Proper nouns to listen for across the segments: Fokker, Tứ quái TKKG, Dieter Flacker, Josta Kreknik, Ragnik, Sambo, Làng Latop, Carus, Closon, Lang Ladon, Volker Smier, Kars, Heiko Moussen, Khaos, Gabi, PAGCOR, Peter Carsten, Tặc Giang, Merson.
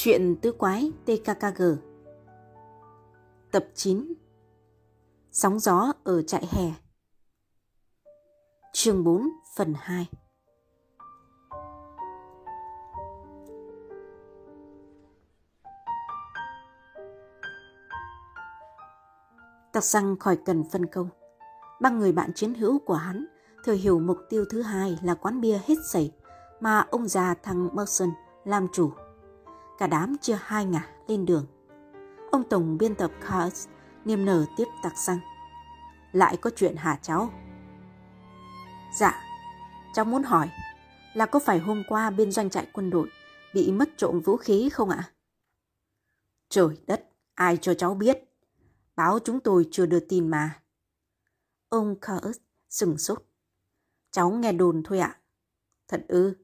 Chuyện Tứ quái TKKG. Tập 9. Sóng gió ở trại hè. Chương 4 phần 2. Tặc Giang khỏi cần phân công. Ba người bạn chiến hữu của hắn thừa hiểu mục tiêu thứ hai là quán bia hết sẩy mà ông già thằng Merson làm chủ. Cả đám chia hai ngả lên đường. Ông tổng biên tập Kars niềm nở tiếp Tặc Giang. Lại có chuyện hả cháu? Dạ, cháu muốn hỏi là có phải hôm qua bên doanh trại quân đội bị mất trộm vũ khí không ạ? Trời đất, ai cho cháu biết? Báo chúng tôi chưa đưa tin mà. Ông Carus sửng sốt. Cháu nghe đồn thôi ạ. Thật ư?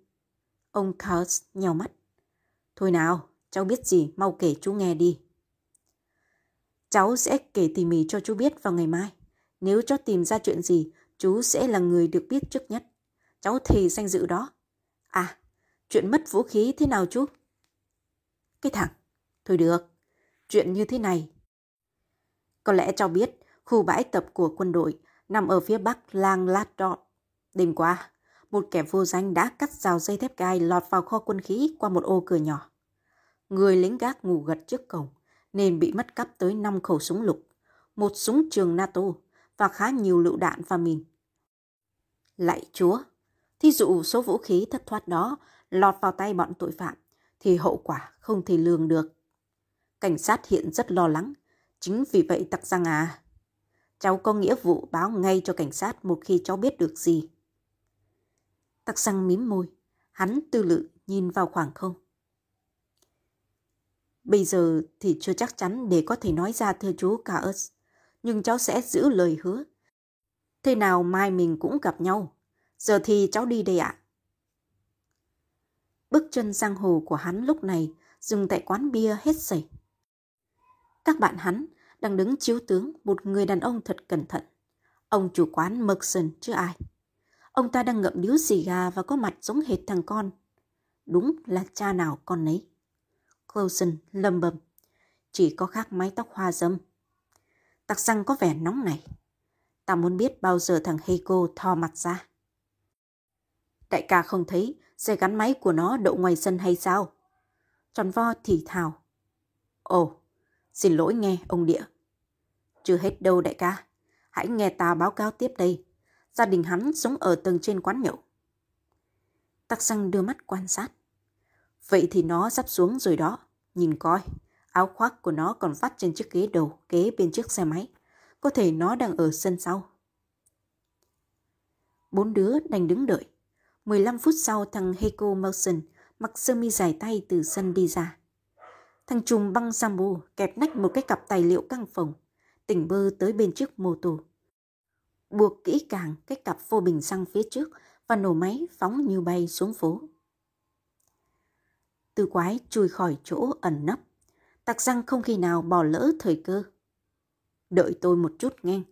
Ông Carus nheo mắt. Thôi nào, cháu biết gì mau kể chú nghe đi. Cháu sẽ kể tỉ mỉ cho chú biết vào ngày mai. Nếu cháu tìm ra chuyện gì, chú sẽ là người được biết trước nhất. Cháu thề danh dự đó. À, chuyện mất vũ khí thế nào chú? Cái thằng, thôi được, chuyện như thế này. Có lẽ cháu biết khu bãi tập của quân đội nằm ở phía bắc Lang Ladon. Đêm qua, một kẻ vô danh đã cắt rào dây thép gai lọt vào kho quân khí qua một ô cửa nhỏ. Người lính gác ngủ gật trước cổng nên bị mất cắp tới 5 khẩu súng lục, một súng trường NATO và khá nhiều lựu đạn và mìn. Lạy Chúa, thí dụ số vũ khí thất thoát đó lọt vào tay bọn tội phạm thì hậu quả không thể lường được. Cảnh sát hiện rất lo lắng. Chính vì vậy Tặc Giang à, cháu có nghĩa vụ báo ngay cho cảnh sát một khi cháu biết được gì. Tặc Giang mím môi, hắn tư lự nhìn vào khoảng không. Bây giờ thì chưa chắc chắn để có thể nói ra thưa chú Kars, nhưng cháu sẽ giữ lời hứa. Thế nào mai mình cũng gặp nhau, giờ thì cháu đi đây ạ. Bước chân giang hồ của hắn lúc này dừng tại quán bia hết sẩy. Các bạn hắn đang đứng chiếu tướng một người đàn ông thật cẩn thận. Ông chủ quán Merson chứ ai. Ông ta đang ngậm điếu xì gà và có mặt giống hệt thằng con. Đúng là cha nào con nấy. Closon lầm bầm. Chỉ có khác mái tóc hoa râm. Tặc Giang có vẻ nóng này. Ta muốn biết bao giờ thằng Heiko thò mặt ra. Đại ca không thấy xe gắn máy của nó đậu ngoài sân hay sao? Tròn vo thì thào. Ồ, xin lỗi nghe ông địa. Chưa hết đâu đại ca. Hãy nghe ta báo cáo tiếp đây. Gia đình hắn sống ở tầng trên quán nhậu. Tặc Giang đưa mắt quan sát. Vậy thì nó sắp xuống rồi đó. Nhìn coi, áo khoác của nó còn vắt trên chiếc ghế đầu kế bên chiếc xe máy. Có thể nó đang ở sân sau. Bốn đứa đành đứng đợi. 15 phút sau thằng Heiko Moussen mặc sơ mi dài tay từ sân đi ra. Thằng trùm băng Sambo kẹp nách một cái cặp tài liệu căng phồng, tỉnh bơ tới bên chiếc mô tô. Buộc kỹ càng cái cặp vô bình xăng phía trước và nổ máy phóng như bay xuống phố. Tứ quái chui khỏi chỗ ẩn nấp. Tặc Giang không khi nào bỏ lỡ thời cơ. Đợi tôi một chút nghe.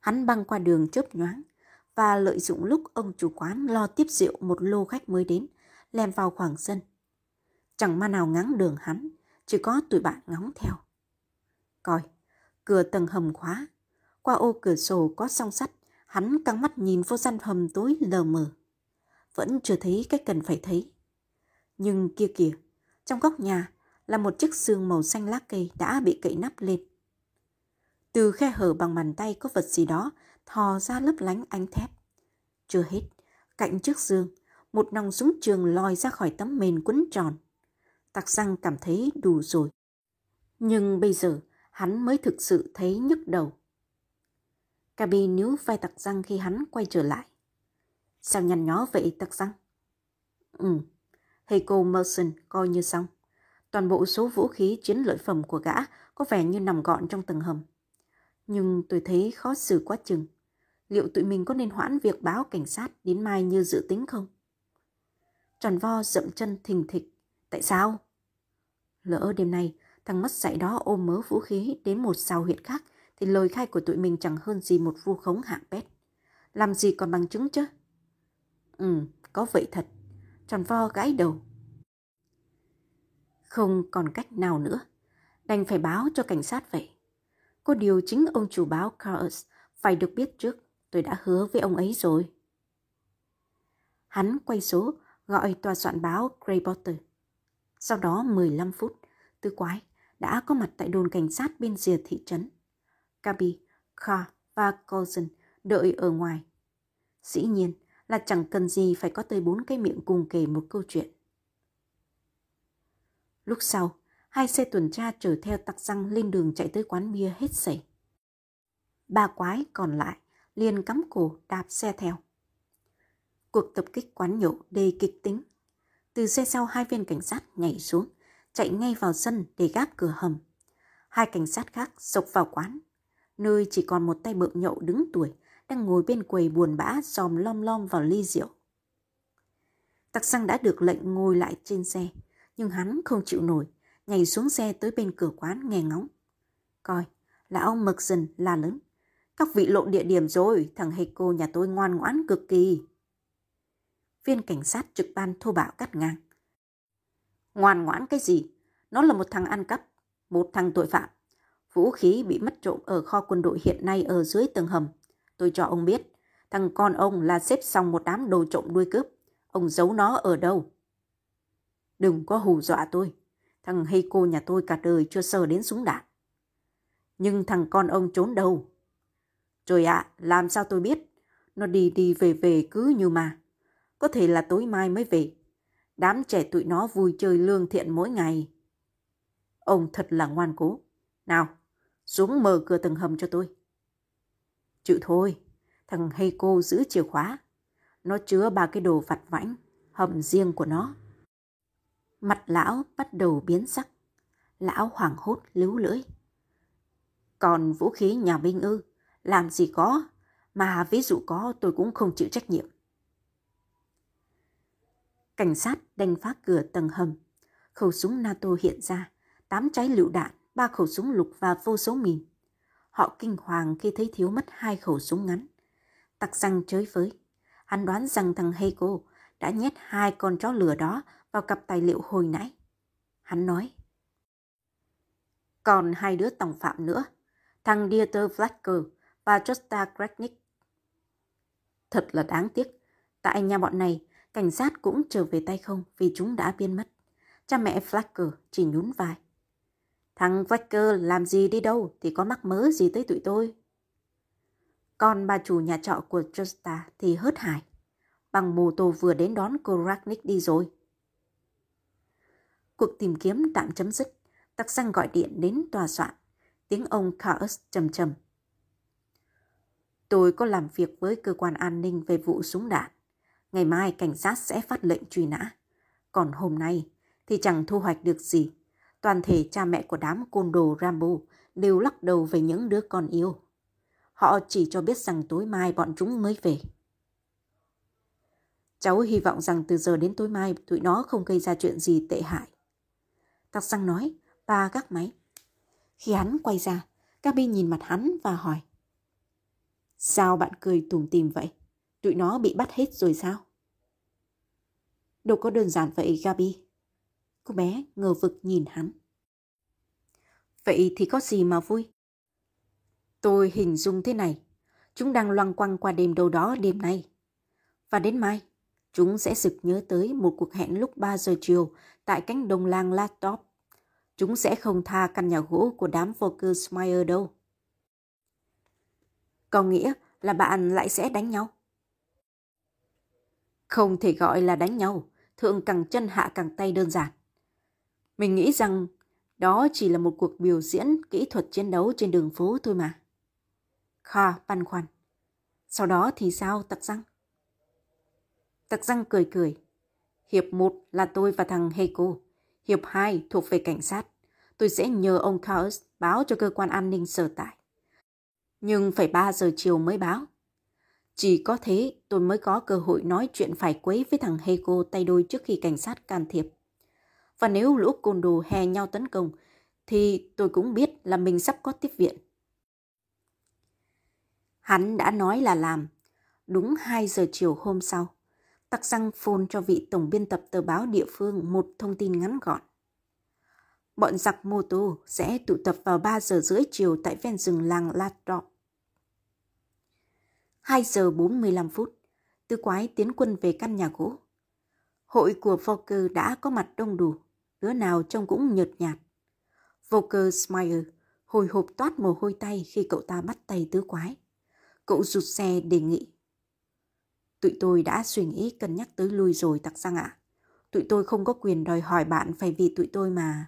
Hắn băng qua đường chớp nhoáng và lợi dụng lúc ông chủ quán lo tiếp rượu một lô khách mới đến, lèm vào khoảng sân. Chẳng ma nào ngáng đường hắn, chỉ có tụi bạn ngóng theo. Coi, cửa tầng hầm khóa. Qua ô cửa sổ có song sắt, hắn căng mắt nhìn vô gian hầm tối lờ mờ. Vẫn chưa thấy cái cần phải thấy. Nhưng kia kìa, trong góc nhà là một chiếc xương màu xanh lá cây đã bị cậy nắp lên. Từ khe hở bằng bàn tay có vật gì đó thò ra lấp lánh ánh thép. Chưa hết, cạnh chiếc xương, một nòng súng trường lòi ra khỏi tấm mền quấn tròn. Tặc Giang cảm thấy đủ rồi. Nhưng bây giờ hắn mới thực sự thấy nhức đầu. Gabi níu vai Tặc Giang khi hắn quay trở lại. Sao nhăn nhó vậy Tặc Giang? Heiko Moussen coi như xong. Toàn bộ số vũ khí chiến lợi phẩm của gã có vẻ như nằm gọn trong tầng hầm. Nhưng tôi thấy khó xử quá chừng. Liệu tụi mình có nên hoãn việc báo cảnh sát đến mai như dự tính không? Tròn vo dậm chân thình thịch. Tại sao? Lỡ đêm nay, thằng mất dạy đó ôm mớ vũ khí đến một sao huyệt khác thì lời khai của tụi mình chẳng hơn gì một vu khống hạng bét. Làm gì còn bằng chứng chứ? Có vậy thật. Tròn vo gãi đầu. Không còn cách nào nữa, đành phải báo cho cảnh sát vậy. Có điều chính ông chủ báo Carus phải được biết trước, tôi đã hứa với ông ấy rồi. Hắn quay số, gọi tòa soạn báo Grey Potter. Sau đó 15 phút, Tứ Quái đã có mặt tại đồn cảnh sát bên rìa thị trấn. Gabi, Kars và Closon đợi ở ngoài. Dĩ nhiên là chẳng cần gì phải có tới 4 cái miệng cùng kể một câu chuyện. Lúc sau, 2 xe tuần tra chở theo Tặc Giang lên đường chạy tới quán bia hết sẩy. 3 quái còn lại liền cắm cổ đạp xe theo. Cuộc tập kích quán nhậu đầy kịch tính. Từ xe sau 2 viên cảnh sát nhảy xuống, chạy ngay vào sân để gác cửa hầm. 2 cảnh sát khác xộc vào quán, nơi chỉ còn một tay bợ nhậu đứng tuổi đang ngồi bên quầy buồn bã dòm lom lom vào ly rượu. Tặc Giang đã được lệnh ngồi lại trên xe, nhưng hắn không chịu nổi, nhảy xuống xe tới bên cửa quán nghe ngóng. Coi, lão Merson la lớn. Các vị lộn địa điểm rồi, thằng Heiko nhà tôi ngoan ngoãn cực kỳ. Viên cảnh sát trực ban thô bạo cắt ngang. Ngoan ngoãn cái gì? Nó là một thằng ăn cắp, một thằng tội phạm. Vũ khí bị mất trộm ở kho quân đội hiện nay ở dưới tầng hầm. Tôi cho ông biết, thằng con ông là xếp xong một đám đồ trộm đuôi cướp. Ông giấu nó ở đâu? Đừng có hù dọa tôi. Thằng Heiko nhà tôi cả đời chưa sờ đến súng đạn. Nhưng thằng con ông trốn đâu? Trời ạ, làm sao tôi biết? Nó đi về cứ như mà. Có thể là tối mai mới về. Đám trẻ tụi nó vui chơi lương thiện mỗi ngày. Ông thật là ngoan cố. Nào, xuống mở cửa tầng hầm cho tôi. Chịu thôi, thằng Heiko giữ chìa khóa. Nó chứa 3 cái đồ vặt vãnh, hầm riêng của nó. Mặt lão bắt đầu biến sắc. Lão hoảng hốt líu lưỡi. Còn vũ khí nhà binh ư? Làm gì có, mà ví dụ có tôi cũng không chịu trách nhiệm. Cảnh sát đành phá cửa tầng hầm. Khẩu súng NATO hiện ra, 8 trái lựu đạn, 3 khẩu súng lục và vô số mìn. Họ kinh hoàng khi thấy thiếu mất 2 khẩu súng ngắn. Tặc Giang chới với. Hắn đoán rằng thằng Heiko đã nhét 2 con chó lửa đó vào cặp tài liệu hồi nãy. Hắn nói. Còn 2 đứa tòng phạm nữa, thằng Dieter Flacker và Josta Kreknik. Thật là đáng tiếc, tại nhà bọn này, cảnh sát cũng trở về tay không vì chúng đã biến mất. Cha mẹ Flacker chỉ nhún vai. Thằng Flacker làm gì đi đâu thì có mắc mớ gì tới tụi tôi. Còn bà chủ nhà trọ của Josta thì hớt hải. Bằng mô tô vừa đến đón cô Ragnik đi rồi. Cuộc tìm kiếm tạm chấm dứt, Tặc Giang gọi điện đến tòa soạn. Tiếng ông Kars trầm trầm. Tôi có làm việc với cơ quan an ninh về vụ súng đạn. Ngày mai cảnh sát sẽ phát lệnh truy nã. Còn hôm nay thì chẳng thu hoạch được gì. Toàn thể cha mẹ của đám côn đồ Rambo đều lắc đầu về những đứa con yêu. Họ chỉ cho biết rằng tối mai bọn chúng mới về. Cháu hy vọng rằng từ giờ đến tối mai tụi nó không gây ra chuyện gì tệ hại. Tặc Giang nói và gác máy. Khi hắn quay ra, Gabi nhìn mặt hắn và hỏi. Sao bạn cười tủm tỉm vậy? Tụi nó bị bắt hết rồi sao? Đâu có đơn giản vậy Gabi. Cô bé ngờ vực nhìn hắn. Vậy thì có gì mà vui? Tôi hình dung thế này. Chúng đang loanh quanh qua đêm đâu đó đêm nay. Và đến mai, chúng sẽ sực nhớ tới một cuộc hẹn lúc 3 giờ chiều tại cánh đồng làng Latop. Chúng sẽ không tha căn nhà gỗ của đám Volker Smier đâu. Có nghĩa là bạn lại sẽ đánh nhau. Không thể gọi là đánh nhau, thượng cẳng chân hạ cẳng tay đơn giản. Mình nghĩ rằng đó chỉ là một cuộc biểu diễn kỹ thuật chiến đấu trên đường phố thôi mà. Kha băn khoăn. Sau đó thì sao Tặc Giang? Tặc Giang cười. Hiệp 1 là tôi và thằng Heiko. Hiệp 2 thuộc về cảnh sát. Tôi sẽ nhờ ông Khaos báo cho cơ quan an ninh sở tại. Nhưng phải 3 giờ chiều mới báo. Chỉ có thế tôi mới có cơ hội nói chuyện phải quấy với thằng Heiko tay đôi trước khi cảnh sát can thiệp. Và nếu lũ côn đồ hè nhau tấn công thì tôi cũng biết là mình sắp có tiếp viện. Hắn đã nói là làm. Đúng 2 giờ chiều hôm sau, Tặc Giang phone cho vị tổng biên tập tờ báo địa phương một thông tin ngắn gọn. bọn giặc mô tô sẽ tụ tập vào 3:30 chiều tại ven rừng làng Latop. 2:45, Tứ quái tiến quân về căn nhà gỗ. Hội của Volker đã có mặt đông đủ, đứa nào trông cũng nhợt nhạt. Volker Smier hồi hộp toát mồ hôi tay khi cậu ta bắt tay tứ quái. Cậu rụt xe đề nghị. Tụi tôi đã suy nghĩ cân nhắc tới lui rồi Tặc Giang ạ. Tụi tôi không có quyền đòi hỏi bạn phải vì tụi tôi mà.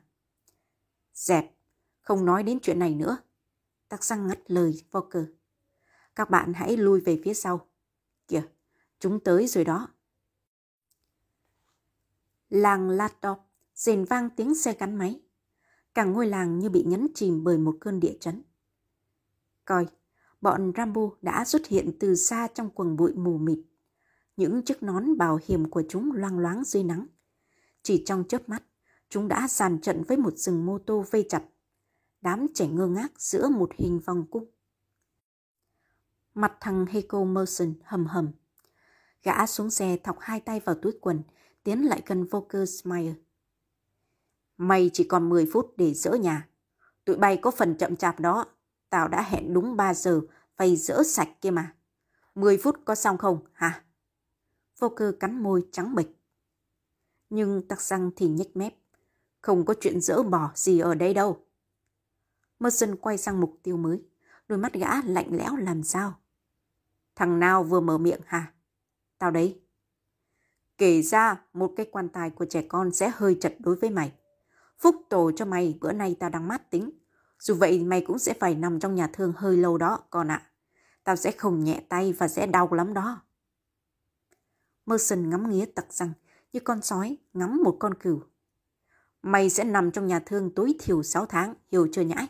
Dẹp, không nói đến chuyện này nữa. Tặc Giang ngắt lời Fokker. Các bạn hãy lui về phía sau. Kìa, chúng tới rồi đó. Làng Latop rền vang tiếng xe gắn máy. Cả ngôi làng như bị nhấn chìm bởi một cơn địa chấn. Coi, bọn Rambo đã xuất hiện từ xa trong quầng bụi mù mịt. Những chiếc nón bảo hiểm của chúng loang loáng dưới nắng. Chỉ trong chớp mắt, chúng đã dàn trận với một rừng mô tô vây chặt. Đám trẻ ngơ ngác giữa một hình vòng cung. Mặt thằng Heiko Moussen hầm hầm. Gã xuống xe thọc hai tay vào túi quần, tiến lại gần Volker Smier. Mày chỉ còn 10 phút để dỡ nhà. Tụi bay có phần chậm chạp đó. Tao đã hẹn đúng 3 giờ, phải dỡ sạch kia mà. 10 phút có xong không, hả? Volker cắn môi trắng bệch. Nhưng Tặc Giang thì nhếch mép. Không có chuyện dỡ bỏ gì ở đây đâu. Merson quay sang mục tiêu mới. Đôi mắt gã lạnh lẽo làm sao. Thằng nào vừa mở miệng hả? Tao đấy. Kể ra một cái quan tài của trẻ con sẽ hơi chật đối với mày. Phúc tổ cho mày, bữa nay tao đang mát tính. Dù vậy mày cũng sẽ phải nằm trong nhà thương hơi lâu đó con ạ. Tao sẽ không nhẹ tay và sẽ đau lắm đó. Merson ngắm nghía Tặc Giang như con sói ngắm một con cừu. Mày sẽ nằm trong nhà thương tối thiểu 6 tháng, hiểu chưa nhãi?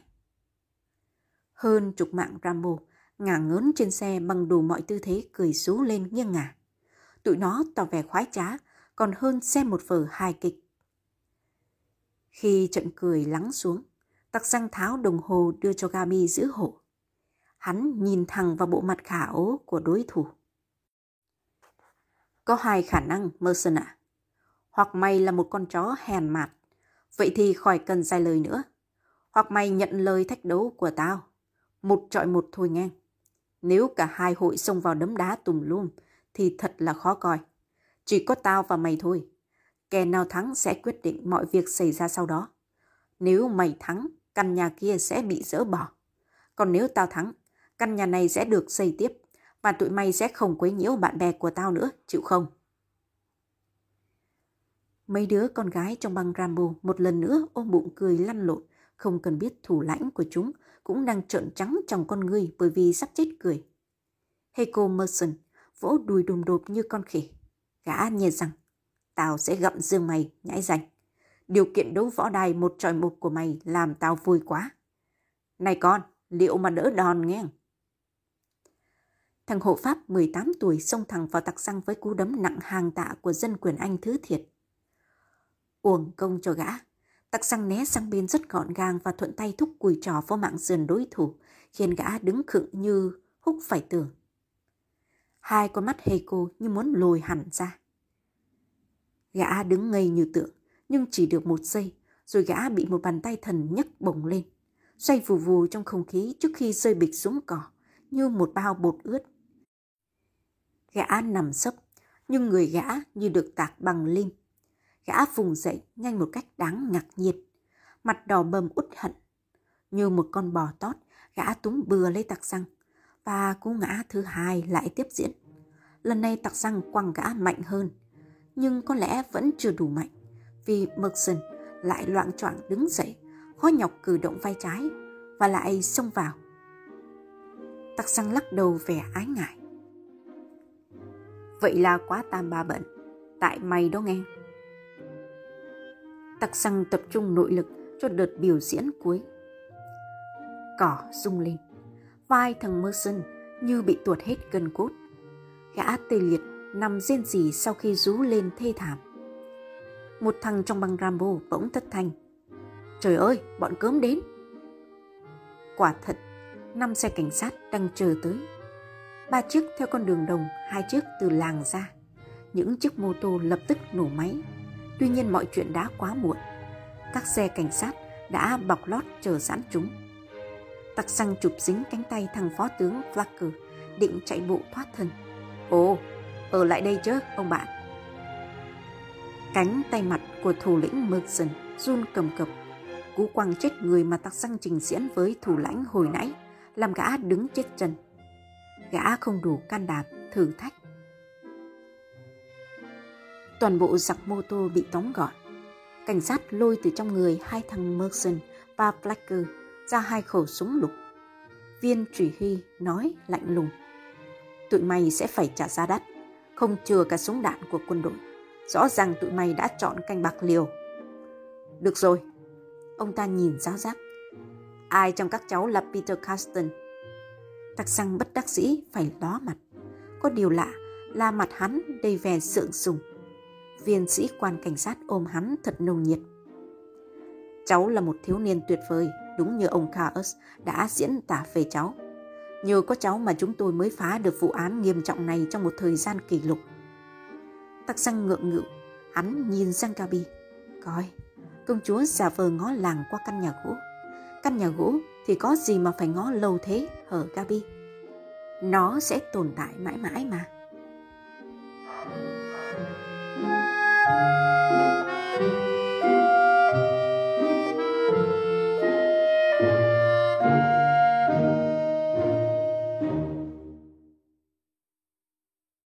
Hơn chục mạng Rambo ngả ngớn trên xe bằng đủ mọi tư thế cười rú lên nghiêng ngả. Tụi nó tỏ vẻ khoái trá còn hơn xem một vở hài kịch. Khi trận cười lắng xuống, Tặc Giang tháo đồng hồ đưa cho Gabi giữ hộ. Hắn nhìn thẳng vào bộ mặt khả ố của đối thủ. Có hai khả năng, Merson ạ. Hoặc mày là một con chó hèn mạt, vậy thì khỏi cần dài lời nữa. Hoặc mày nhận lời thách đấu của tao. 1-1 thôi nghe. Nếu cả hai hội xông vào đấm đá tùm lum thì thật là khó coi. Chỉ có tao và mày thôi. Kẻ nào thắng sẽ quyết định mọi việc xảy ra sau đó. Nếu mày thắng, căn nhà kia sẽ bị dỡ bỏ. Còn nếu tao thắng, căn nhà này sẽ được xây tiếp. Và tụi mày sẽ không quấy nhiễu bạn bè của tao nữa, chịu không? Mấy đứa con gái trong băng Rambo một lần nữa ôm bụng cười lăn lộn. Không cần biết thủ lãnh của chúng cũng đang trợn trắng trong con ngươi bởi vì sắp chết cười. Heiko Moussen vỗ đùi đùm đột như con khỉ. Gã nhè rằng, tao sẽ gặm giương mày, nhãi rành. Điều kiện đấu võ đài 1-1 của mày làm tao vui quá. Này con, liệu mà đỡ đòn nghe. Thằng hộ pháp 18 tuổi xông thẳng vào Tặc Giang với cú đấm nặng hàng tạ của dân quyền Anh thứ thiệt. Uổng công cho gã, Tặc Giang né sang bên rất gọn gàng và thuận tay thúc cùi trò vô mạng sườn đối thủ, khiến gã đứng khựng như húc phải tường. Hai con mắt Heiko như muốn lồi hẳn ra. Gã đứng ngây như tượng, nhưng chỉ được 1 giây, rồi gã bị một bàn tay thần nhấc bổng lên, xoay vù vù trong không khí trước khi rơi bịch xuống cỏ như một bao bột ướt. Gã nằm sấp, nhưng người gã như được tạc bằng lim. Gã vùng dậy nhanh một cách đáng ngạc nhiên, mặt đỏ bầm uất hận. Như một con bò tót, gã túm bừa lấy Tặc Giang, và cú ngã thứ hai lại tiếp diễn. Lần này Tặc Giang quăng gã mạnh hơn, nhưng có lẽ vẫn chưa đủ mạnh, vì Merson lại loạng choạng đứng dậy, khó nhọc cử động vai trái và lại xông vào. Tặc Giang lắc đầu vẻ ái ngại. Vậy là quá tam ba bận, tại mày đó nghe. Tặc Giang tập trung nội lực cho đợt biểu diễn cuối. Cỏ rung lên, vai thằng Merson như bị tuột hết gân cốt. Gã tê liệt nằm rên rỉ sau khi rú lên thê thảm. Một thằng trong băng Rambo bỗng thất thanh. Trời ơi, bọn cướp đến. Quả thật, 5 xe cảnh sát đang chờ tới. 3 chiếc theo con đường đồng, 2 chiếc từ làng ra. Những chiếc mô tô lập tức nổ máy. Tuy nhiên mọi chuyện đã quá muộn. Các xe cảnh sát đã bọc lót chờ sẵn chúng. Tặc Giang chụp dính cánh tay thằng phó tướng Flacker, định chạy bộ thoát thân. Ồ, ở lại đây chứ, ông bạn. Cánh tay mặt của thủ lĩnh Merson run cầm cập. Cú quăng chết người mà Tặc Giang trình diễn với thủ lãnh hồi nãy làm gã đứng chết chân. Gã không đủ can đảm thử thách. Toàn bộ giặc mô tô bị tóm gọn. Cảnh sát lôi từ trong người hai thằng Merson và Flacker ra hai khẩu súng lục. Viên chỉ huy nói lạnh lùng: "Tụi mày sẽ phải trả giá đắt, không chừa cả súng đạn của quân đội. Rõ ràng tụi mày đã chọn canh bạc liều." "Được rồi." Ông ta nhìn giáo giác. "Ai trong các cháu là Peter Carsten?" Tặc Giang bất đắc dĩ phải ló mặt. Có điều lạ là mặt hắn đầy vẻ sượng sùng. Viên sĩ quan cảnh sát ôm hắn thật nồng nhiệt. "Cháu là một thiếu niên tuyệt vời, đúng như ông Kars đã diễn tả về cháu. Nhờ có cháu mà chúng tôi mới phá được vụ án nghiêm trọng này trong một thời gian kỷ lục." Tặc Giang ngượng ngự, hắn nhìn sang Gabi. "Coi, công chúa giả vờ ngó làng qua căn nhà gỗ. Căn nhà gỗ thì có gì mà phải ngó lâu thế hở Gabi? Nó sẽ tồn tại mãi mãi mà."